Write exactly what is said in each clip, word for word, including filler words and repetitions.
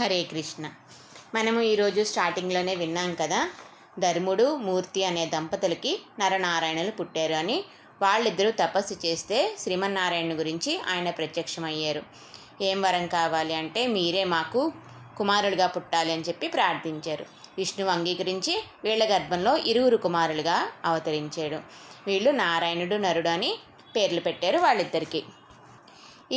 హరే కృష్ణ. మనము ఈరోజు స్టార్టింగ్లోనే విన్నాం కదా, ధర్ముడు మూర్తి అనే దంపతులకి నరనారాయణులు పుట్టారు అని. వాళ్ళిద్దరూ తపస్సు చేస్తే శ్రీమన్నారాయణ గురించి ఆయన ప్రత్యక్షమయ్యారు. ఏం వరం కావాలి అంటే మీరే మాకు కుమారులుగా పుట్టాలి అని చెప్పి ప్రార్థించారు. విష్ణువు అంగీకరించి వీళ్ల గర్భంలో ఇరువురు కుమారులుగా అవతరించాడు. వీళ్ళు నారాయణుడు నరుడు అని పేర్లు పెట్టారు వాళ్ళిద్దరికీ.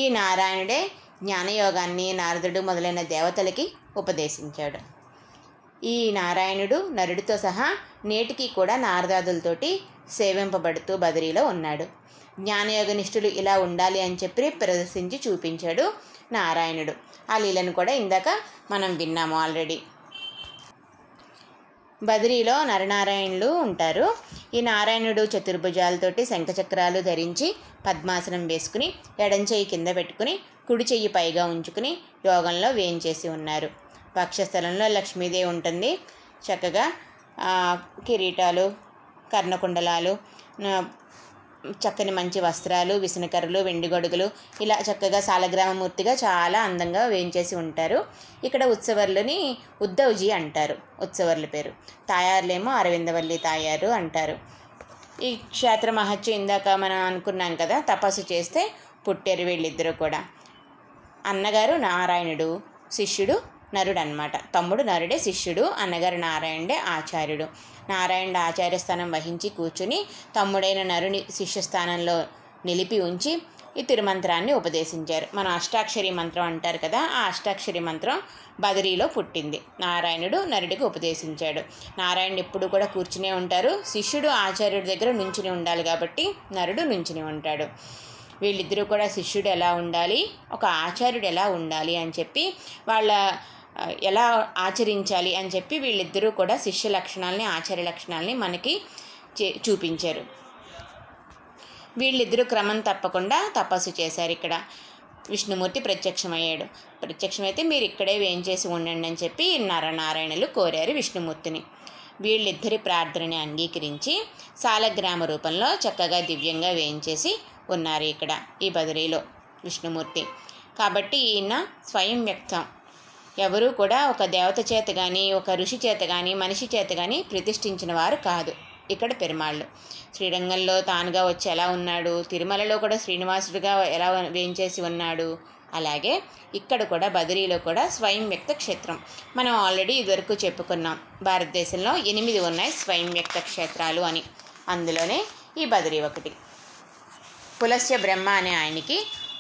ఈ నారాయణుడే జ్ఞానయోగాన్ని నారదుడు మొదలైన దేవతలకి ఉపదేశించాడు. ఈ నారాయణుడు నరుడితో సహా నేటికి కూడా నారదాదులతోటి సేవింపబడుతూ బదరీలో ఉన్నాడు. జ్ఞానయోగనిష్ఠులు ఇలా ఉండాలి అని చెప్పి ప్రదర్శించి చూపించాడు నారాయణుడు. ఆ లీలను కూడా ఇందాక మనం విన్నాము ఆల్రెడీ. బదరీలో నరనారాయణులు ఉంటారు. ఈ నారాయణుడు చతుర్భుజాలతోటి శంఖచక్రాలు ధరించి పద్మాసనం వేసుకుని ఎడం చెయ్యి కింద పెట్టుకుని కుడి చెయ్యి పైగా ఉంచుకుని యోగంలో వేయించేసి ఉన్నారు. వక్షస్థలంలో లక్ష్మీదేవి ఉంటుంది. చక్కగా కిరీటాలు, కర్ణకుండలాలు, చక్కని మంచి వస్త్రాలు, విసనకర్రలు, వెండి గొడుగులు, ఇలా చక్కగా సాలగ్రామమూర్తిగా చాలా అందంగా వేయించేసి ఉంటారు. ఇక్కడ ఉత్సవర్లని ఉద్దవ్జీ అంటారు, ఉత్సవర్ల పేరు. తాయారులేమో అరవిందవల్లి తాయారు అంటారు. ఈ క్షేత్ర మహత్యం ఇందాక మనం అనుకున్నాం కదా, తపస్సు చేస్తే పుట్టారు వీళ్ళిద్దరూ కూడా. అన్నగారు నారాయణుడు, శిష్యుడు నరుడు అన్నమాట. తమ్ముడు నరుడే శిష్యుడు, అన్నగారు నారాయణుడే ఆచార్యుడు. నారాయణుడు ఆచార్య స్థానం వహించి కూర్చుని తమ్ముడైన నరుని శిష్యస్థానంలో నిలిపి ఉంచి ఈ తిరుమంత్రాన్ని ఉపదేశించారు. మన అష్టాక్షరి మంత్రం అంటారు కదా, ఆ అష్టాక్షరి మంత్రం బదరీలో పుట్టింది. నారాయణుడు నరుడికి ఉపదేశించాడు. నారాయణుడు ఎప్పుడు కూడా కూర్చునే ఉంటారు. శిష్యుడు ఆచార్యుడి దగ్గర నుంచుని ఉండాలి కాబట్టి నరుడు నుంచుని ఉంటాడు. వీళ్ళిద్దరూ కూడా శిష్యుడు ఎలా ఉండాలి, ఒక ఆచార్యుడు ఎలా ఉండాలి అని చెప్పి వాళ్ళ ఎలా ఆచరించాలి అని చెప్పి వీళ్ళిద్దరూ కూడా శిష్య లక్షణాలని ఆచార్య లక్షణాలని మనకి చూపించారు. వీళ్ళిద్దరూ క్రమం తప్పకుండా తపస్సు చేశారు. ఇక్కడ విష్ణుమూర్తి ప్రత్యక్షమయ్యాడు. ప్రత్యక్షమైతే మీరు ఇక్కడే వేయించేసి ఉండండి అని చెప్పి నరనారాయణులు కోరారు విష్ణుమూర్తిని. వీళ్ళిద్దరి ప్రార్థనని అంగీకరించి సాలగ్రామ రూపంలో చక్కగా దివ్యంగా వేయించేసి ఉన్నారు ఇక్కడ ఈ బదరీలో విష్ణుమూర్తి. కాబట్టి ఈయన స్వయం వ్యక్తం. ఎవరూ కూడా ఒక దేవత చేత కానీ, ఒక ఋషి చేత కానీ, మనిషి చేత కానీ ప్రతిష్ఠించిన వారు కాదు ఇక్కడ పెరుమాళ్ళు. శ్రీరంగంలో తానుగా వచ్చి ఎలా ఉన్నాడు, తిరుమలలో కూడా శ్రీనివాసుడిగా ఎలా వేయించేసి ఉన్నాడు, అలాగే ఇక్కడ కూడా బదరీలో కూడా స్వయం వ్యక్త క్షేత్రం. మనం ఆల్రెడీ ఇదివరకు చెప్పుకున్నాం, భారతదేశంలో ఎనిమిది ఉన్నాయి స్వయం వ్యక్త క్షేత్రాలు అని. అందులోనే ఈ బదరీ ఒకటి. పులస్య బ్రహ్మ అనే ఆయనకి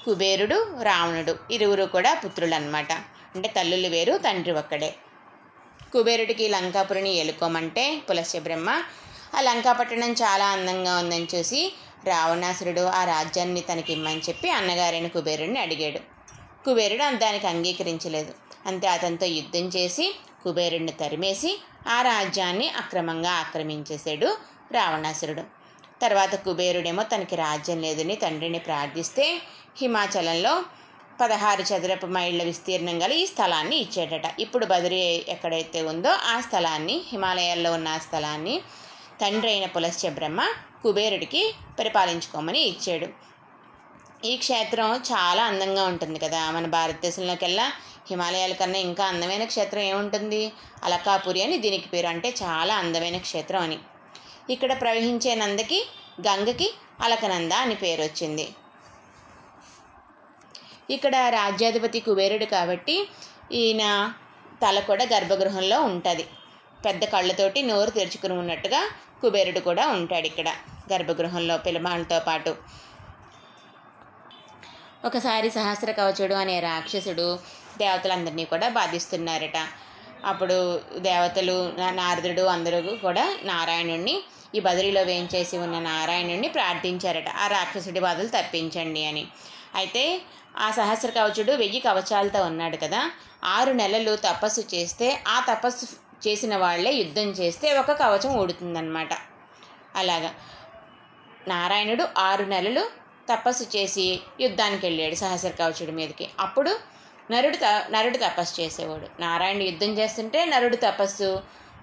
కుబేరుడు, రావణుడు ఇరువురు కూడా పుత్రులు అన్నమాట. అంటే తల్లులు వేరు, తండ్రి ఒక్కడే. కుబేరుడికి లంకాపురిని ఏలుకోమంటే పులస్య బ్రహ్మ ఆ లంకాపట్టణం చాలా అందంగా ఉందని చూసి రావణాసురుడు ఆ రాజ్యాన్ని తనకి ఇమ్మని చెప్పి అన్నగారైన కుబేరుడిని అడిగాడు. కుబేరుడు దానికి అంగీకరించలేదు. అంతే అతనితో యుద్ధం చేసి కుబేరుడిని తరిమేసి ఆ రాజ్యాన్ని అక్రమంగా ఆక్రమించేశాడు రావణాసురుడు. తర్వాత కుబేరుడేమో తనకి రాజ్యం లేదని తండ్రిని ప్రార్థిస్తే హిమాచలంలో పదహారు చదరపు మైళ్ళ విస్తీర్ణం గల ఈ స్థలాన్ని ఇచ్చాడట. ఇప్పుడు బదరీ ఎక్కడైతే ఉందో ఆ స్థలాన్ని, హిమాలయాల్లో ఉన్న ఆ స్థలాన్ని తండ్రి అయిన పులస్య బ్రహ్మ కుబేరుడికి పరిపాలించుకోమని ఇచ్చాడు. ఈ క్షేత్రం చాలా అందంగా ఉంటుంది కదా. మన భారతదేశంలోకెల్లా హిమాలయాల కన్నా ఇంకా అందమైన క్షేత్రం ఏముంటుంది? అలకాపురి అని దీనికి పేరు. అంటే చాలా అందమైన క్షేత్రం అని. ఇక్కడ ప్రవహించే నందకి, గంగకి అలకనంద అని పేరు వచ్చింది. ఇక్కడ రాజ్యాధిపతి కుబేరుడు కాబట్టి ఈయన తల కూడా గర్భగృహంలో ఉంటుంది. పెద్ద కళ్ళతోటి నోరు తెరుచుకుని ఉన్నట్టుగా కుబేరుడు కూడా ఉంటాడు ఇక్కడ గర్భగృహంలో పిలమాలతో పాటు. ఒకసారి సహస్ర కవచుడు అనే రాక్షసుడు దేవతలందరినీ కూడా బాధిస్తున్నారట. అప్పుడు దేవతలు, నారదుడు అందరూ కూడా నారాయణుణ్ణి, ఈ బదరీలో వేయించేసి ఉన్న నారాయణుణ్ణి ప్రార్థించారట, ఆ రాక్షసుడి బాధలు తప్పించండి అని. అయితే ఆ సహస్ర కవచుడు వెయ్యి కవచాలతో ఉన్నాడు కదా, ఆరు నెలలు తపస్సు చేస్తే ఆ తపస్సు చేసిన వాళ్లే యుద్ధం చేస్తే ఒక కవచం ఊడుతుందన్నమాట. అలాగా నారాయణుడు ఆరు నెలలు తపస్సు చేసి యుద్ధానికి వెళ్ళాడు సహస్ర కవచుడి మీదకి. అప్పుడు నరుడు త నరుడు తపస్సు చేసేవాడు. నారాయణుడు యుద్ధం చేస్తుంటే నరుడు తపస్సు,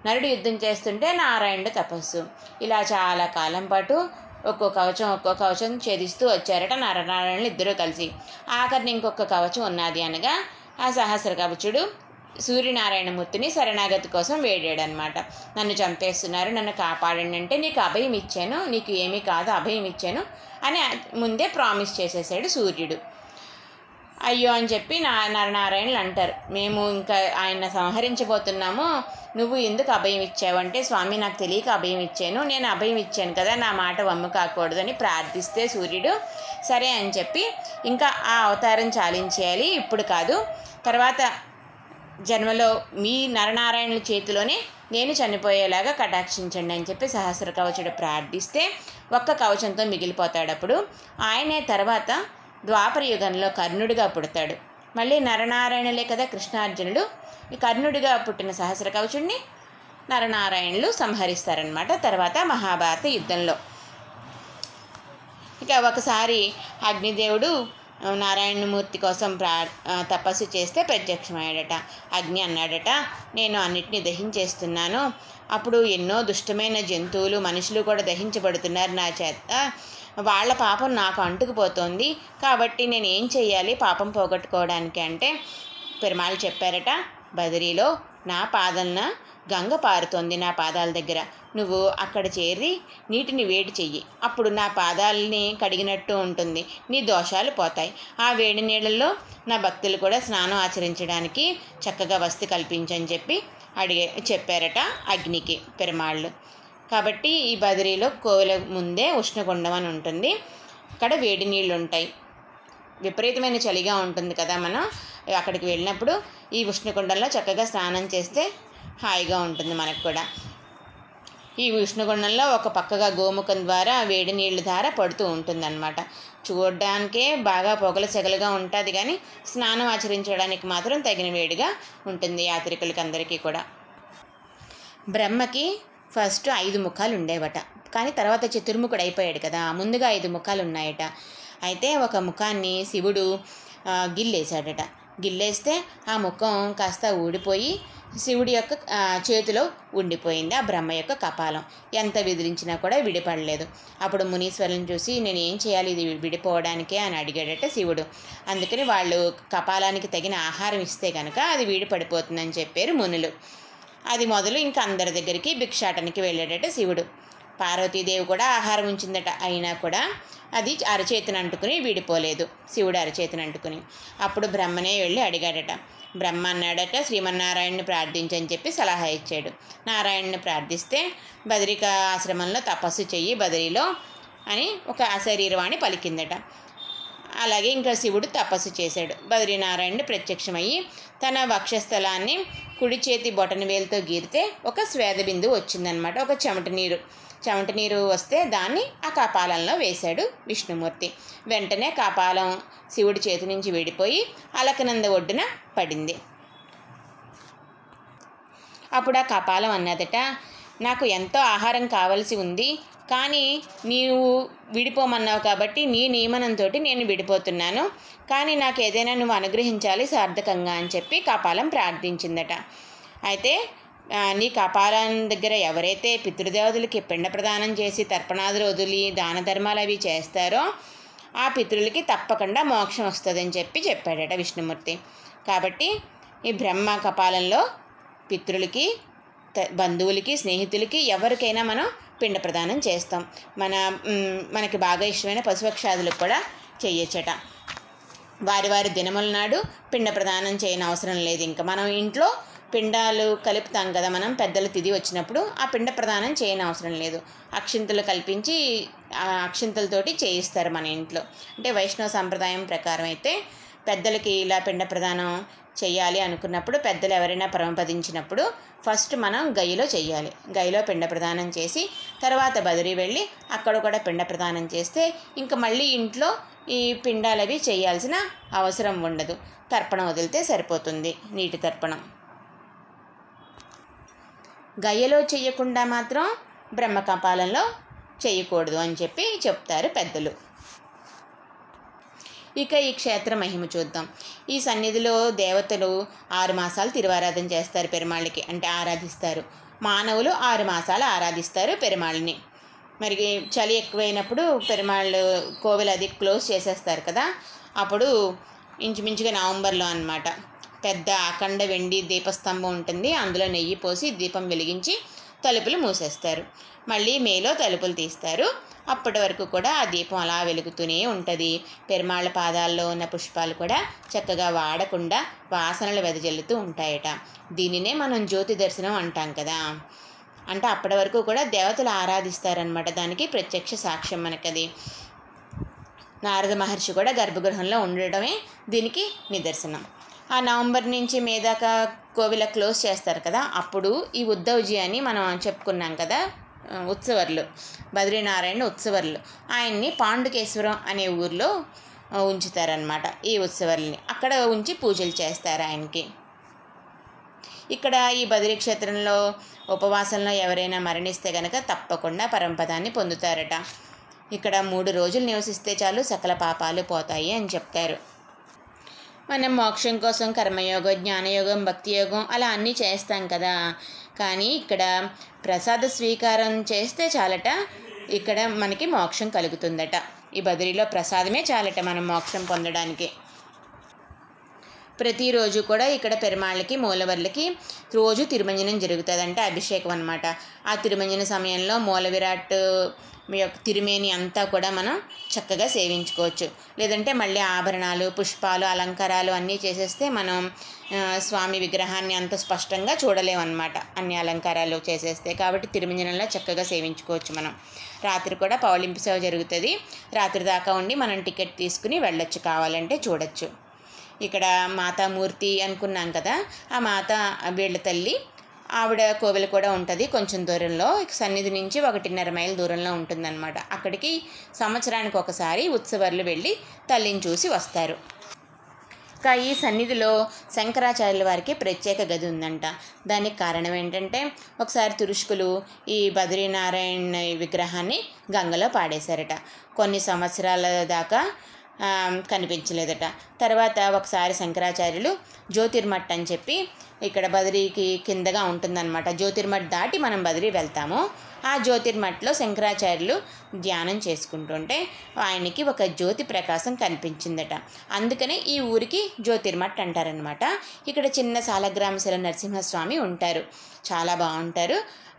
నరుడు యుద్ధం చేస్తుంటే నారాయణుడు తపస్సు. ఇలా చాలా కాలం పాటు ఒక్కో కవచం ఒక్కో కవచం ఛేదిస్తూ వచ్చారట నరనారాయణులు ఇద్దరూ కలిసి. ఆఖరిని ఇంకొక కవచం ఉన్నది అనగా ఆ సహస్ర కవచుడు సూర్యనారాయణమూర్తిని శరణాగతి కోసం వేడాడనమాట. నన్ను చంపేస్తున్నారు, నన్ను కాపాడండి అంటే నీకు అభయం ఇచ్చాను, నీకు ఏమీ కాదు అభయం ఇచ్చాను అని ముందే ప్రామిస్ చేసేసాడు సూర్యుడు. అయ్యో అని చెప్పి నా నరనారాయణలు అంటారు, మేము ఇంకా ఆయన సంహరించబోతున్నాము, నువ్వు ఎందుకు అభయం ఇచ్చావంటే, స్వామి నాకు తెలియక అభయం ఇచ్చాను, నేను అభయం ఇచ్చాను కదా, నా మాట వమ్ము కాకూడదని ప్రార్థిస్తే సూర్యుడు సరే అని చెప్పి ఇంకా ఆ అవతారం చాలించేయాలి ఇప్పుడు కాదు, తర్వాత జన్మలో మీ నరనారాయణుల చేతిలోనే నేను చనిపోయేలాగా కటాక్షించండి అని చెప్పి సహస్ర కవచుడు ప్రార్థిస్తే ఒక్క కవచంతో మిగిలిపోతాడు. అప్పుడు ఆయనే తర్వాత ద్వాపరయుగంలో కర్ణుడిగా పుడతాడు. మళ్ళీ నరనారాయణులే కదా కృష్ణార్జునుడు, ఈ కర్ణుడిగా పుట్టిన సహస్ర కవచుడిని నరనారాయణులు సంహరిస్తారనమాట తర్వాత మహాభారత యుద్ధంలో. ఇక ఒకసారి అగ్నిదేవుడు నారాయణమూర్తి కోసం ప్రా తపస్సు చేస్తే ప్రత్యక్షమయ్యాడట. అగ్ని అన్నాడట, నేను అన్నిటినీ దహించేస్తున్నాను, అప్పుడు ఎన్నో దుష్టమైన జంతువులు మనుషులు కూడా దహించబడుతున్నారు నా చేత, వాళ్ళ పాపం నాకు అంటుకుపోతుంది, కాబట్టి నేను ఏం చెయ్యాలి పాపం పోగొట్టుకోవడానికి అంటే పెరుమాళ్ళు చెప్పారట, బదిరీలో నా పాదన గంగ పారుతోంది, నా పాదాల దగ్గర నువ్వు అక్కడ చేరి నీటిని వేడి చెయ్యి, అప్పుడు నా పాదాలని కడిగినట్టు ఉంటుంది, నీ దోషాలు పోతాయి, ఆ వేడి నీళ్ళల్లో నా భక్తులు కూడా స్నానం ఆచరించడానికి చక్కగా వస్తు కల్పించని చెప్పి అడిగే చెప్పారట అగ్నికి పెరుమాళ్ళు. కాబట్టి ఈ బదిరీలో కోవెల ముందే ఉష్ణగుండం అని ఉంటుంది, అక్కడ వేడి నీళ్ళు ఉంటాయి, విపరీతమైన చలిగా ఉంటుంది కదా, మనం అక్కడికి వెళ్ళినప్పుడు ఈ ఉష్ణగుండంలో చక్కగా స్నానం చేస్తే హాయిగా ఉంటుంది మనకు కూడా. ఈ ఉష్ణగుండంలో ఒక పక్కగా గోముఖం ద్వారా వేడి నీళ్ళ ధార పడుతూ ఉంటుందన్నమాట. చూడడానికే బాగా పొగల సెగలుగా ఉంటుంది కానీ స్నానం ఆచరించడానికి మాత్రం తగిన వేడిగా ఉంటుంది యాత్రికులకి అందరికీ కూడా. బ్రహ్మకి ఫస్ట్ ఐదు ముఖాలు ఉండేవట, కానీ తర్వాత చతుర్ముఖుడు అయిపోయాడు కదా, ముందుగా ఐదు ముఖాలు ఉన్నాయట. అయితే ఒక ముఖాన్ని శివుడు గిల్లేశాడట, గిల్లేస్తే ఆ ముఖం కాస్త ఊడిపోయి శివుడి యొక్క చేతిలో ఉండిపోయింది ఆ బ్రహ్మ యొక్క కపాలం. ఎంత విదిలించినా కూడా విడిపడలేదు. అప్పుడు మునీశ్వరులను చూసి నేను ఏం చేయాలి ఇది విడిపోవడానికే అని అడిగాడట శివుడు. అందుకని వాళ్ళు కపాలానికి తగిన ఆహారం ఇస్తే కనుక అది విడిపడిపోతుందని చెప్పారు మునులు. అది మొదలు ఇంకా అందరి దగ్గరికి భిక్షాటనకి వెళ్ళాడట శివుడు. పార్వతీదేవి కూడా ఆహారం ఉంచిందట, అయినా కూడా అది అరచేతిని అంటుకుని విడిపోలేదు శివుడు అరచేతిని అంటుకుని. అప్పుడు బ్రహ్మనే వెళ్ళి అడిగాడట. బ్రహ్మ అన్నాడట, శ్రీమన్నారాయణ్ని ప్రార్థించని చెప్పి సలహా ఇచ్చాడు. నారాయణ్ని ప్రార్థిస్తే బదరికా ఆశ్రమంలో తపస్సు చెయ్యి బదరిలో అని ఒక అశరీరవాణి పలికిందట. అలాగే ఇంకా శివుడు తపస్సు చేశాడు. బదరీనారాయణుడు ప్రత్యక్షమయ్యి తన వక్షస్థలాన్ని కుడి చేతి బొటన వేలుతో గీరితే ఒక స్వేద బిందువు వచ్చిందనమాట, ఒక చెమట నీరు చెమట నీరు వస్తే దాన్ని ఆ కపాలంలో వేశాడు విష్ణుమూర్తి. వెంటనే కపాలం శివుడి చేతి నుంచి విడిపోయి అలకనంద ఒడ్డున పడింది. అప్పుడు ఆ కపాలం అన్నదట, నాకు ఎంతో ఆహారం కావలసి ఉంది, కానీ నీవు విడిపోమన్నావు కాబట్టి నీ నియమనంతో నేను విడిపోతున్నాను, కానీ నాకు ఏదైనా నువ్వు అనుగ్రహించాలి సార్థకంగా అని చెప్పి కపాలం ప్రార్థించిందట. అయితే నీ కపాలం దగ్గర ఎవరైతే పితృదేవతలకి పిండ ప్రదానం చేసి తర్పణాదులు వదిలి దాన ధర్మాలు అవి చేస్తారో ఆ పితృలకి తప్పకుండా మోక్షం వస్తుందని చెప్పి చెప్పాడట విష్ణుమూర్తి. కాబట్టి ఈ బ్రహ్మ కపాలంలో పితృలకి బంధువులకి స్నేహితులకి ఎవరికైనా మనం పిండ ప్రదానం చేస్తాం, మన మనకి బాగా ఇష్టమైన పశుపక్షాదులకు కూడా చేయొచ్చట. వారి వారి దినముల నాడు పిండ ప్రదానం చేయని అవసరం లేదు, ఇంకా మనం ఇంట్లో పిండాలు కలుపుతాం కదా, మనం పెద్దల తిది వచ్చినప్పుడు ఆ పిండ ప్రదానం చేయని అవసరం లేదు, అక్షింతలు కల్పించి అక్షింతలతోటి చేయిస్తారు మన ఇంట్లో. అంటే వైష్ణవ సంప్రదాయం ప్రకారం అయితే పెద్దలకి ఇలా పిండ ప్రదానం చేయాలి అనుకున్నప్పుడు పెద్దలు ఎవరైనా పరమపదించినప్పుడు ఫస్ట్ మనం గయ్యలో చేయాలి, గయ్యలో పిండ ప్రదానం చేసి తర్వాత బదిరి వెళ్ళి అక్కడ కూడా పిండ ప్రదానం చేస్తే ఇంకా మళ్ళీ ఇంట్లో ఈ పిండాలవి చేయాల్సిన అవసరం ఉండదు, తర్పణం వదిలితే సరిపోతుంది నీటి తర్పణం. గయ్యలో చేయకుండా మాత్రం బ్రహ్మకపాలంలో చేయకూడదు అని చెప్పి చెప్తారు పెద్దలు. ఇక ఈ క్షేత్ర మహిమ చూద్దాం. ఈ సన్నిధిలో దేవతలు ఆరు మాసాలు తిరువారాధన చేస్తారు పెరుమాళ్ళకి, అంటే ఆరాధిస్తారు. మానవులు ఆరు మాసాలు ఆరాధిస్తారు పెరుమాళ్ళని. మరి చలి ఎక్కువైనప్పుడు పెరుమాళ్ళు కోవెలు అది క్లోజ్ చేసేస్తారు కదా, అప్పుడు ఇంచుమించుగా నవంబర్లో అన్నమాట పెద్ద అఖండ వెండి దీపస్తంభం ఉంటుంది. అందులో నెయ్యి పోసి దీపం వెలిగించి తలుపులు మూసేస్తారు. మళ్ళీ మేలో తలుపులు తీస్తారు. అప్పటి వరకు కూడా ఆ దీపం అలా వెలుగుతూనే ఉంటుంది. పెరుమాళ్ళ పాదాల్లో ఉన్న పుష్పాలు కూడా చక్కగా వాడకుండా వాసనలు వెదజల్లుతూ ఉంటాయట. దీనినే మనం జ్యోతి దర్శనం అంటాం కదా. అంటే అప్పటి వరకు కూడా దేవతలు ఆరాధిస్తారనమాట. దానికి ప్రత్యక్ష సాక్ష్యం మనకది. నారద మహర్షి కూడా గర్భగృహంలో ఉండడమే దీనికి నిదర్శనం. ఆ నవంబర్ నుంచి మే దాకా కోవిల క్లోజ్ చేస్తారు కదా. అప్పుడు ఈ ఉద్ధవ్జీ అని మనం చెప్పుకున్నాం కదా, ఉత్సవర్లు, బద్రీనారాయణ ఉత్సవర్లు, ఆయన్ని పాండుకేశ్వరం అనే ఊర్లో ఉంచుతారనమాట. ఈ ఉత్సవర్లని అక్కడ ఉంచి పూజలు చేస్తారు ఆయనకి. ఇక్కడ ఈ బద్రీ క్షేత్రంలో ఉపవాసంలో ఎవరైనా మరణిస్తే కనుక తప్పకుండా పరమపదాన్ని పొందుతారట. ఇక్కడ మూడు రోజులు నివసిస్తే చాలు సకల పాపాలు పోతాయి అని చెప్తారు. మనం మోక్షం కోసం కర్మయోగం, జ్ఞానయోగం, భక్తి యోగం అలా అన్నీ చేస్తాం కదా. కానీ ఇక్కడ ప్రసాద స్వీకారం చేస్తే చాలట ఇక్కడ మనకి మోక్షం కలుగుతుందట. ఈ బద్రీలో ప్రసాదమే చాలట మనం మోక్షం పొందడానికి. ప్రతిరోజు కూడా ఇక్కడ పెరుమాళ్ళకి, మూలవర్లకి రోజు తిరుమంజనం జరుగుతుందంటే అభిషేకం అన్నమాట. ఆ తిరుమంజన సమయంలో మూల విరాట్ యొక్క తిరుమేని అంతా కూడా మనం చక్కగా సేవించుకోవచ్చు. లేదంటే మళ్ళీ ఆభరణాలు, పుష్పాలు, అలంకారాలు అన్నీ చేసేస్తే మనం స్వామి విగ్రహాన్ని అంత స్పష్టంగా చూడలేమన్నమాట అన్ని అలంకారాలు చేసేస్తే. కాబట్టి తిరుమంజనంలో చక్కగా సేవించుకోవచ్చు మనం. రాత్రి కూడా పౌలింపు సేవ జరుగుతుంది. రాత్రి దాకా ఉండి మనం టికెట్ తీసుకుని వెళ్ళొచ్చు, కావాలంటే చూడొచ్చు. ఇక్కడ మాతామూర్తి అనుకున్నాం కదా, ఆ మాత వీళ్ళ తల్లి, ఆవిడ కోవెల కూడా ఉంటుంది కొంచెం దూరంలో. సన్నిధి నుంచి ఒకటిన్నర మైలు దూరంలో ఉంటుందన్నమాట. అక్కడికి సంవత్సరానికి ఒకసారి ఉత్సవర్లు వెళ్ళి తల్లిని చూసి వస్తారు. ఇంకా ఈ సన్నిధిలో శంకరాచార్యుల వారికి ప్రత్యేక గది ఉందంట. దానికి కారణం ఏంటంటే ఒకసారి తురుష్కులు ఈ బద్రీనారాయణ విగ్రహాన్ని గంగలో పాడేశారట. కొన్ని సంవత్సరాల దాకా కనిపించలేదట. తర్వాత ఒకసారి శంకరాచార్యులు జ్యోతిర్మఠ్ అని చెప్పి ఇక్కడ బద్రీకి కిందగా ఉంటుందన్నమాట. జ్యోతిర్మఠ్ దాటి మనం బద్రీ వెళ్తాము. ఆ జ్యోతిర్మఠ్లో శంకరాచార్యులు ధ్యానం చేసుకుంటుంటే ఆయనకి ఒక జ్యోతి ప్రకాశం కనిపించిందట. అందుకనే ఈ ఊరికి జ్యోతిర్మఠ్ అంటారనమాట. ఇక్కడ చిన్న సాలగ్రామశిల నరసింహస్వామి ఉంటారు, చాలా బాగుంటారు.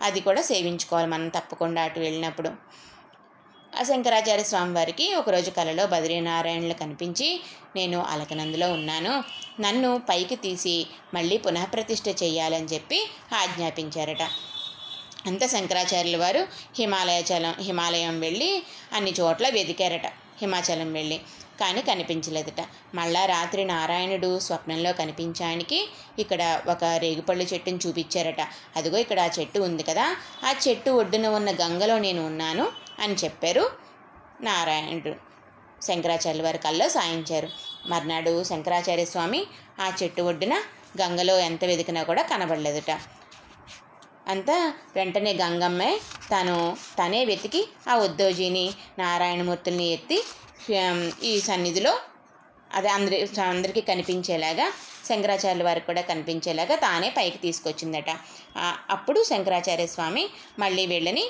అది కూడా సేవించుకోవాలి మనం తప్పకుండా అటు వెళ్ళినప్పుడు. ఆ శంకరాచార్య స్వామి వారికి ఒకరోజు కలలో బద్రీనారాయణులు కనిపించి, నేను అలకనందులో ఉన్నాను, నన్ను పైకి తీసి మళ్ళీ పునఃప్రతిష్ఠ చేయాలని చెప్పి ఆజ్ఞాపించారట. అంత శంకరాచార్యుల వారు హిమాలయచలం హిమాలయం వెళ్ళి అన్ని చోట్ల వెతికారట. హిమాచలం వెళ్ళి కానీ కనిపించలేదట. మళ్ళా రాత్రి నారాయణుడు స్వప్నంలో కనిపించడానికి ఇక్కడ ఒక రేగుపళ్ళు చెట్టును చూపించారట. అదిగో ఇక్కడ ఆ చెట్టు ఉంది కదా, ఆ చెట్టు ఒడ్డున ఉన్న గంగలో నేను ఉన్నాను అని చెప్పారు నారాయణుడు. శంకరాచార్యుల వారి కల్లో సాయించారు. మర్నాడు శంకరాచార్య స్వామి ఆ చెట్టు ఒడ్డున గంగలో ఎంత వెతికినా కూడా కనబడలేదట. అంతా వెంటనే గంగమ్మే తాను తనే వెతికి ఆ ఉద్ధవ్జీని, నారాయణమూర్తుల్ని ఎత్తి ఈ సన్నిధిలో అదే అందరి అందరికీ కనిపించేలాగా, శంకరాచార్యుల వారికి కూడా కనిపించేలాగా తానే పైకి తీసుకొచ్చిందట. అప్పుడు శంకరాచార్య స్వామి మళ్ళీ వీళ్ళని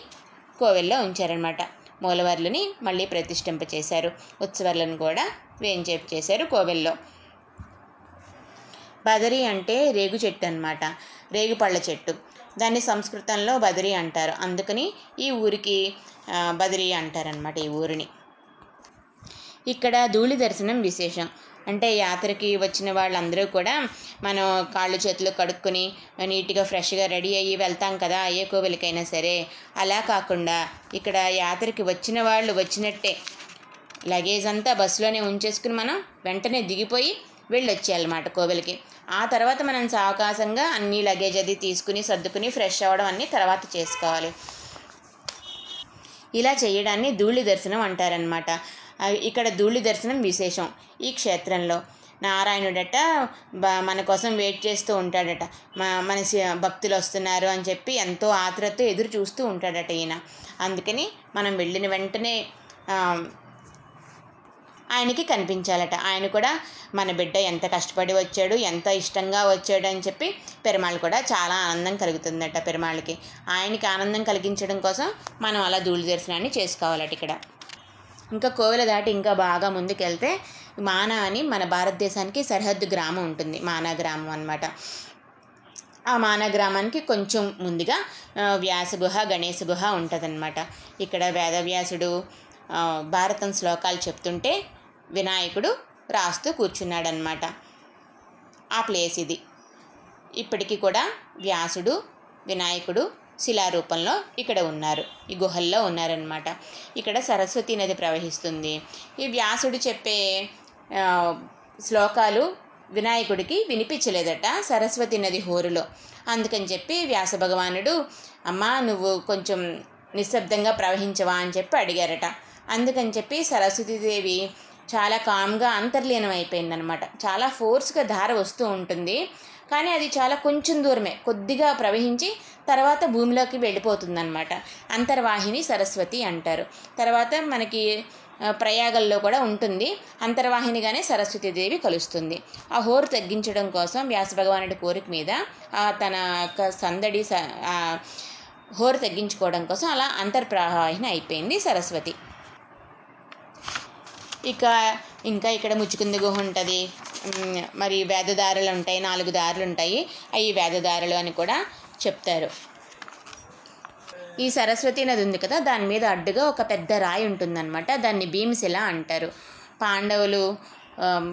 కోవెల్లో ఉంచారనమాట. మూలవర్లని మళ్ళీ ప్రతిష్ఠింపచేశారు. ఉత్సవర్లను కూడా వేంచేపు చేశారు కోవెల్లో. బదరి అంటే రేగు చెట్టు అనమాట, రేగుపళ్ళ చెట్టు. దాన్ని సంస్కృతంలో బదరి అంటారు. అందుకని ఈ ఊరికి బదరి అంటారనమాట ఈ ఊరిని. ఇక్కడ ధూళి దర్శనం విశేషం. అంటే యాత్రకి వచ్చిన వాళ్ళందరూ కూడా మనం కాళ్ళు చేతులు కడుక్కుని నీట్గా ఫ్రెష్గా రెడీ అయ్యి వెళ్తాం కదా ఏ కోవెలకైనా సరే. అలా కాకుండా ఇక్కడ యాత్రకి వచ్చిన వాళ్ళు వచ్చినట్టే లగేజ్ అంతా బస్సులోనే ఉంచేసుకుని మనం వెంటనే దిగిపోయి వెళ్ళొచ్చేయాలన్నమాట కోవెలకి. ఆ తర్వాత మనం సావకాశంగా అన్ని లగేజ్ అది తీసుకుని సర్దుకుని ఫ్రెష్ అవ్వడం అన్నీ తర్వాత చేసుకోవాలి. ఇలా చేయడాన్ని ధూళి దర్శనం అంటారనమాట. ఇక్కడ ధూళి దర్శనం విశేషం. ఈ క్షేత్రంలో నారాయణుడట మన కోసం వెయిట్ చేస్తూ ఉంటాడట. మన భక్తులు వస్తున్నారు అని చెప్పి ఎంతో ఆత్రుతతో ఎదురు చూస్తూ ఉంటాడట ఈయన. అందుకని మనం వెళ్ళిన వెంటనే ఆయనకి కనిపించాలట. ఆయన కూడా మన బిడ్డ ఎంత కష్టపడి వచ్చాడు, ఎంత ఇష్టంగా వచ్చాడు అని చెప్పి పెరుమాళ్ళు కూడా చాలా ఆనందం కలుగుతుందట పెరుమాళ్ళకి. ఆయనకి ఆనందం కలిగించడం కోసం మనం అలా ధూళి దర్శనాన్ని చేసుకోవాలట ఇక్కడ. ఇంకా కోవెల దాటి ఇంకా బాగా ముందుకెళ్తే మానా అని మన భారతదేశానికి సరిహద్దు గ్రామం ఉంటుంది, మానా గ్రామం అన్నమాట. ఆ మానా గ్రామానికి కొంచెం ముందుగా వ్యాసగుహ, గణేశ గుహ ఉంటుందన్నమాట. ఇక్కడ వేదవ్యాసుడు భారతం శ్లోకాలు చెప్తుంటే వినాయకుడు రాస్తూ కూర్చున్నాడనమాట. ఆ ప్లేస్ ఇది ఇప్పటికీ కూడా వ్యాసుడు వినాయకుడు శిలారూపంలో ఇక్కడ ఉన్నారు, ఈ గుహల్లో ఉన్నారనమాట. ఇక్కడ సరస్వతీ నది ప్రవహిస్తుంది. ఈ వ్యాసుడు చెప్పే శ్లోకాలు వినాయకుడికి వినిపించలేదట సరస్వతీ నది హోరులో. అందుకని చెప్పి వ్యాస భగవానుడు, అమ్మా నువ్వు కొంచెం నిశ్శబ్దంగా ప్రవహించవా అని చెప్పి అడిగారట. అందుకని చెప్పి సరస్వతీదేవి చాలా కామ్గా అంతర్లీనం అయిపోయిందనమాట. చాలా ఫోర్స్గా ధార వస్తూ ఉంటుంది, కానీ అది చాలా కొంచెం దూరమే కొద్దిగా ప్రవహించి తర్వాత భూమిలోకి వెళ్ళిపోతుందన్నమాట. అంతర్వాహిని సరస్వతి అంటారు. తర్వాత మనకి ప్రయాగల్లో కూడా ఉంటుంది, అంతర్వాహినిగానే సరస్వతీదేవి కలుస్తుంది. ఆ హోరు తగ్గించడం కోసం వ్యాసభగవానుడి కోరిక మీద తన యొక్క సందడి హోరు తగ్గించుకోవడం కోసం అలా అంతర్ప్రవాహిని అయిపోయింది సరస్వతి. ఇక ఇంకా ఇక్కడ ముచ్చుకుంది గుహ ఉంటుంది. మరి వేదదారులు ఉంటాయి, నాలుగు దారులు ఉంటాయి, అవి వేదదారులు అని కూడా చెప్తారు. ఈ సరస్వతి నది ఉంది కదా, దాని మీద అడ్డుగా ఒక పెద్ద రాయి ఉంటుందన్నమాట. దాన్ని భీమశిల అంటారు. పాండవులు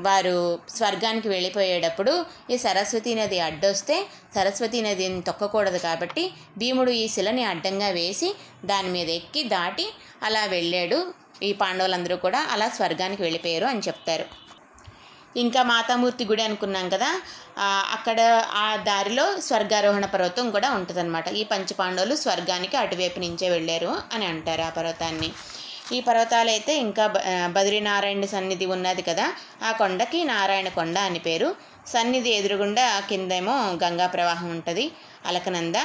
వారు స్వర్గానికి వెళ్ళిపోయేటప్పుడు ఈ సరస్వతీ నది అడ్డొస్తే సరస్వతీ నదిని తొక్కకూడదు కాబట్టి భీముడు ఈ శిలని అడ్డంగా వేసి దాని మీద ఎక్కి దాటి అలా వెళ్ళాడు. ఈ పాండవులందరూ కూడా అలా స్వర్గానికి వెళ్ళిపోయారు అని చెప్తారు. ఇంకా మాతామూర్తి గుడి అనుకున్నాం కదా, అక్కడ ఆ దారిలో స్వర్గారోహణ పర్వతం కూడా ఉంటుందన్నమాట. ఈ పంచపాండవులు స్వర్గానికి అటువైపు నుంచే వెళ్ళారు అని అంటారు ఆ పర్వతాన్ని. ఈ పర్వతాలు అయితే ఇంకా బద్రీనారాయణ సన్నిధి ఉన్నది కదా, ఆ కొండకి నారాయణ కొండ అని పేరు. సన్నిధి ఎదురుగుండా కిందేమో గంగా ప్రవాహం ఉంటుంది, అలకనంద.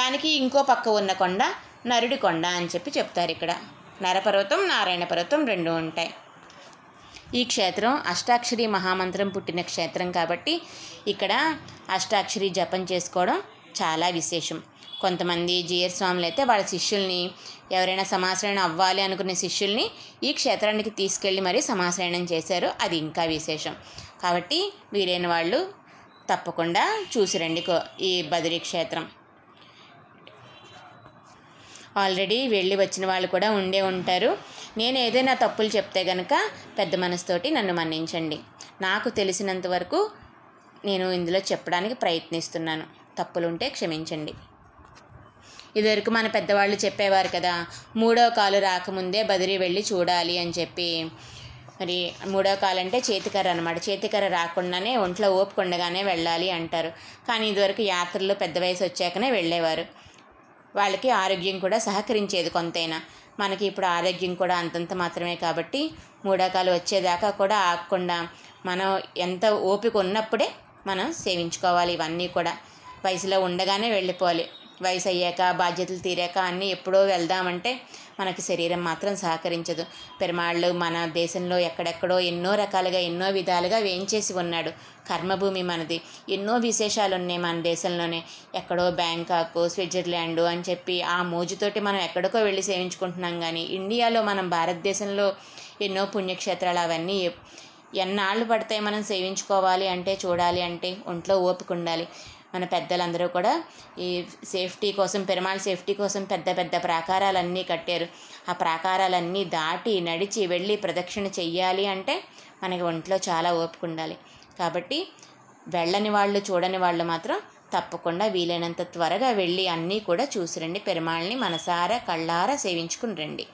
దానికి ఇంకో పక్క ఉన్న కొండ నరుడి కొండ అని చెప్పి చెప్తారు. ఇక్కడ నరపర్వతం, నారాయణ పర్వతం రెండు ఉంటాయి. ఈ క్షేత్రం అష్టాక్షరి మహామంత్రం పుట్టిన క్షేత్రం కాబట్టి ఇక్కడ అష్టాక్షరి జపం చేసుకోవడం చాలా విశేషం. కొంతమంది జీయర్ స్వాములు అయితే వాళ్ళ శిష్యుల్ని, ఎవరైనా సమాశ్రయణం అవ్వాలి అనుకునే శిష్యుల్ని ఈ క్షేత్రానికి తీసుకెళ్ళి మరీ సమాశ్రయణం చేశారు. అది ఇంకా విశేషం. కాబట్టి వీలైన వాళ్ళు తప్పకుండా చూసిరండి ఈ బదరీ క్షేత్రం. ఆల్రెడీ వెళ్ళి వచ్చిన వాళ్ళు కూడా ఉండే ఉంటారు. నేను ఏదైనా తప్పులు చెప్తే కనుక పెద్ద మనసుతోటి నన్ను మన్నించండి. నాకు తెలిసినంత వరకు నేను ఇందులో చెప్పడానికి ప్రయత్నిస్తున్నాను, తప్పులుంటే క్షమించండి. ఇదివరకు మన పెద్దవాళ్ళు చెప్పేవారు కదా, మూడో కాలు రాకముందే బదిరీ వెళ్ళి చూడాలి అని చెప్పి. మరి మూడో కాలు అంటే చేతికర్ర అనమాట. చేతికర్ర రాకుండానే, ఒంట్లో ఓపుకుండగానే వెళ్ళాలి అంటారు. కానీ ఇదివరకు యాత్రలు పెద్ద వయసు వచ్చాకనే వెళ్ళేవారు. వాళ్ళకి ఆరోగ్యం కూడా సహకరించేది కొంతైనా. మనకి ఇప్పుడు ఆరోగ్యం కూడా అంతంత మాత్రమే కాబట్టి మూడాకాలు వచ్చేదాకా కూడా ఆగకుండా మనం ఎంత ఓపిక ఉన్నప్పుడే మనం సేవించుకోవాలి. ఇవన్నీ కూడా వయసులో ఉండగానే వెళ్ళిపోవాలి. వయసు అయ్యాక, బాధ్యతలు తీరాక అన్నీ ఎప్పుడో వెళ్దామంటే మనకి శరీరం మాత్రం సహకరించదు. పెరుమాళ్ళు మన దేశంలో ఎక్కడెక్కడో ఎన్నో రకాలుగా ఎన్నో విధాలుగా వేయించేసి ఉన్నాడు. కర్మభూమి మనది, ఎన్నో విశేషాలు ఉన్నాయి మన దేశంలోనే. ఎక్కడో బ్యాంకాక్, స్విట్జర్లాండ్ అని చెప్పి ఆ మోజుతోటి మనం ఎక్కడికో వెళ్ళి సేవించుకుంటున్నాం. కానీ ఇండియాలో, మనం భారతదేశంలో ఎన్నో పుణ్యక్షేత్రాలు అవన్నీ ఎన్నాళ్ళు పడతాయి మనం సేవించుకోవాలి అంటే, చూడాలి అంటే ఒంట్లో ఓపిక ఉండాలి. మన పెద్దలందరూ కూడా ఈ సేఫ్టీ కోసం, పెరుమాళ్ సేఫ్టీ కోసం పెద్ద పెద్ద ప్రాకారాలన్నీ కట్టారు. ఆ ప్రాకారాలన్నీ దాటి నడిచి వెళ్ళి ప్రదక్షిణ చెయ్యాలి అంటే మనకి ఒంట్లో చాలా ఓపిక ఉండాలి. కాబట్టి వెళ్ళని వాళ్ళు, చూడని వాళ్ళు మాత్రం తప్పకుండా వీలైనంత త్వరగా వెళ్ళి అన్నీ కూడా చూసి రండి. పెరుమాళ్ళని మనసారా కళ్ళారా సేవించుకుని రండి.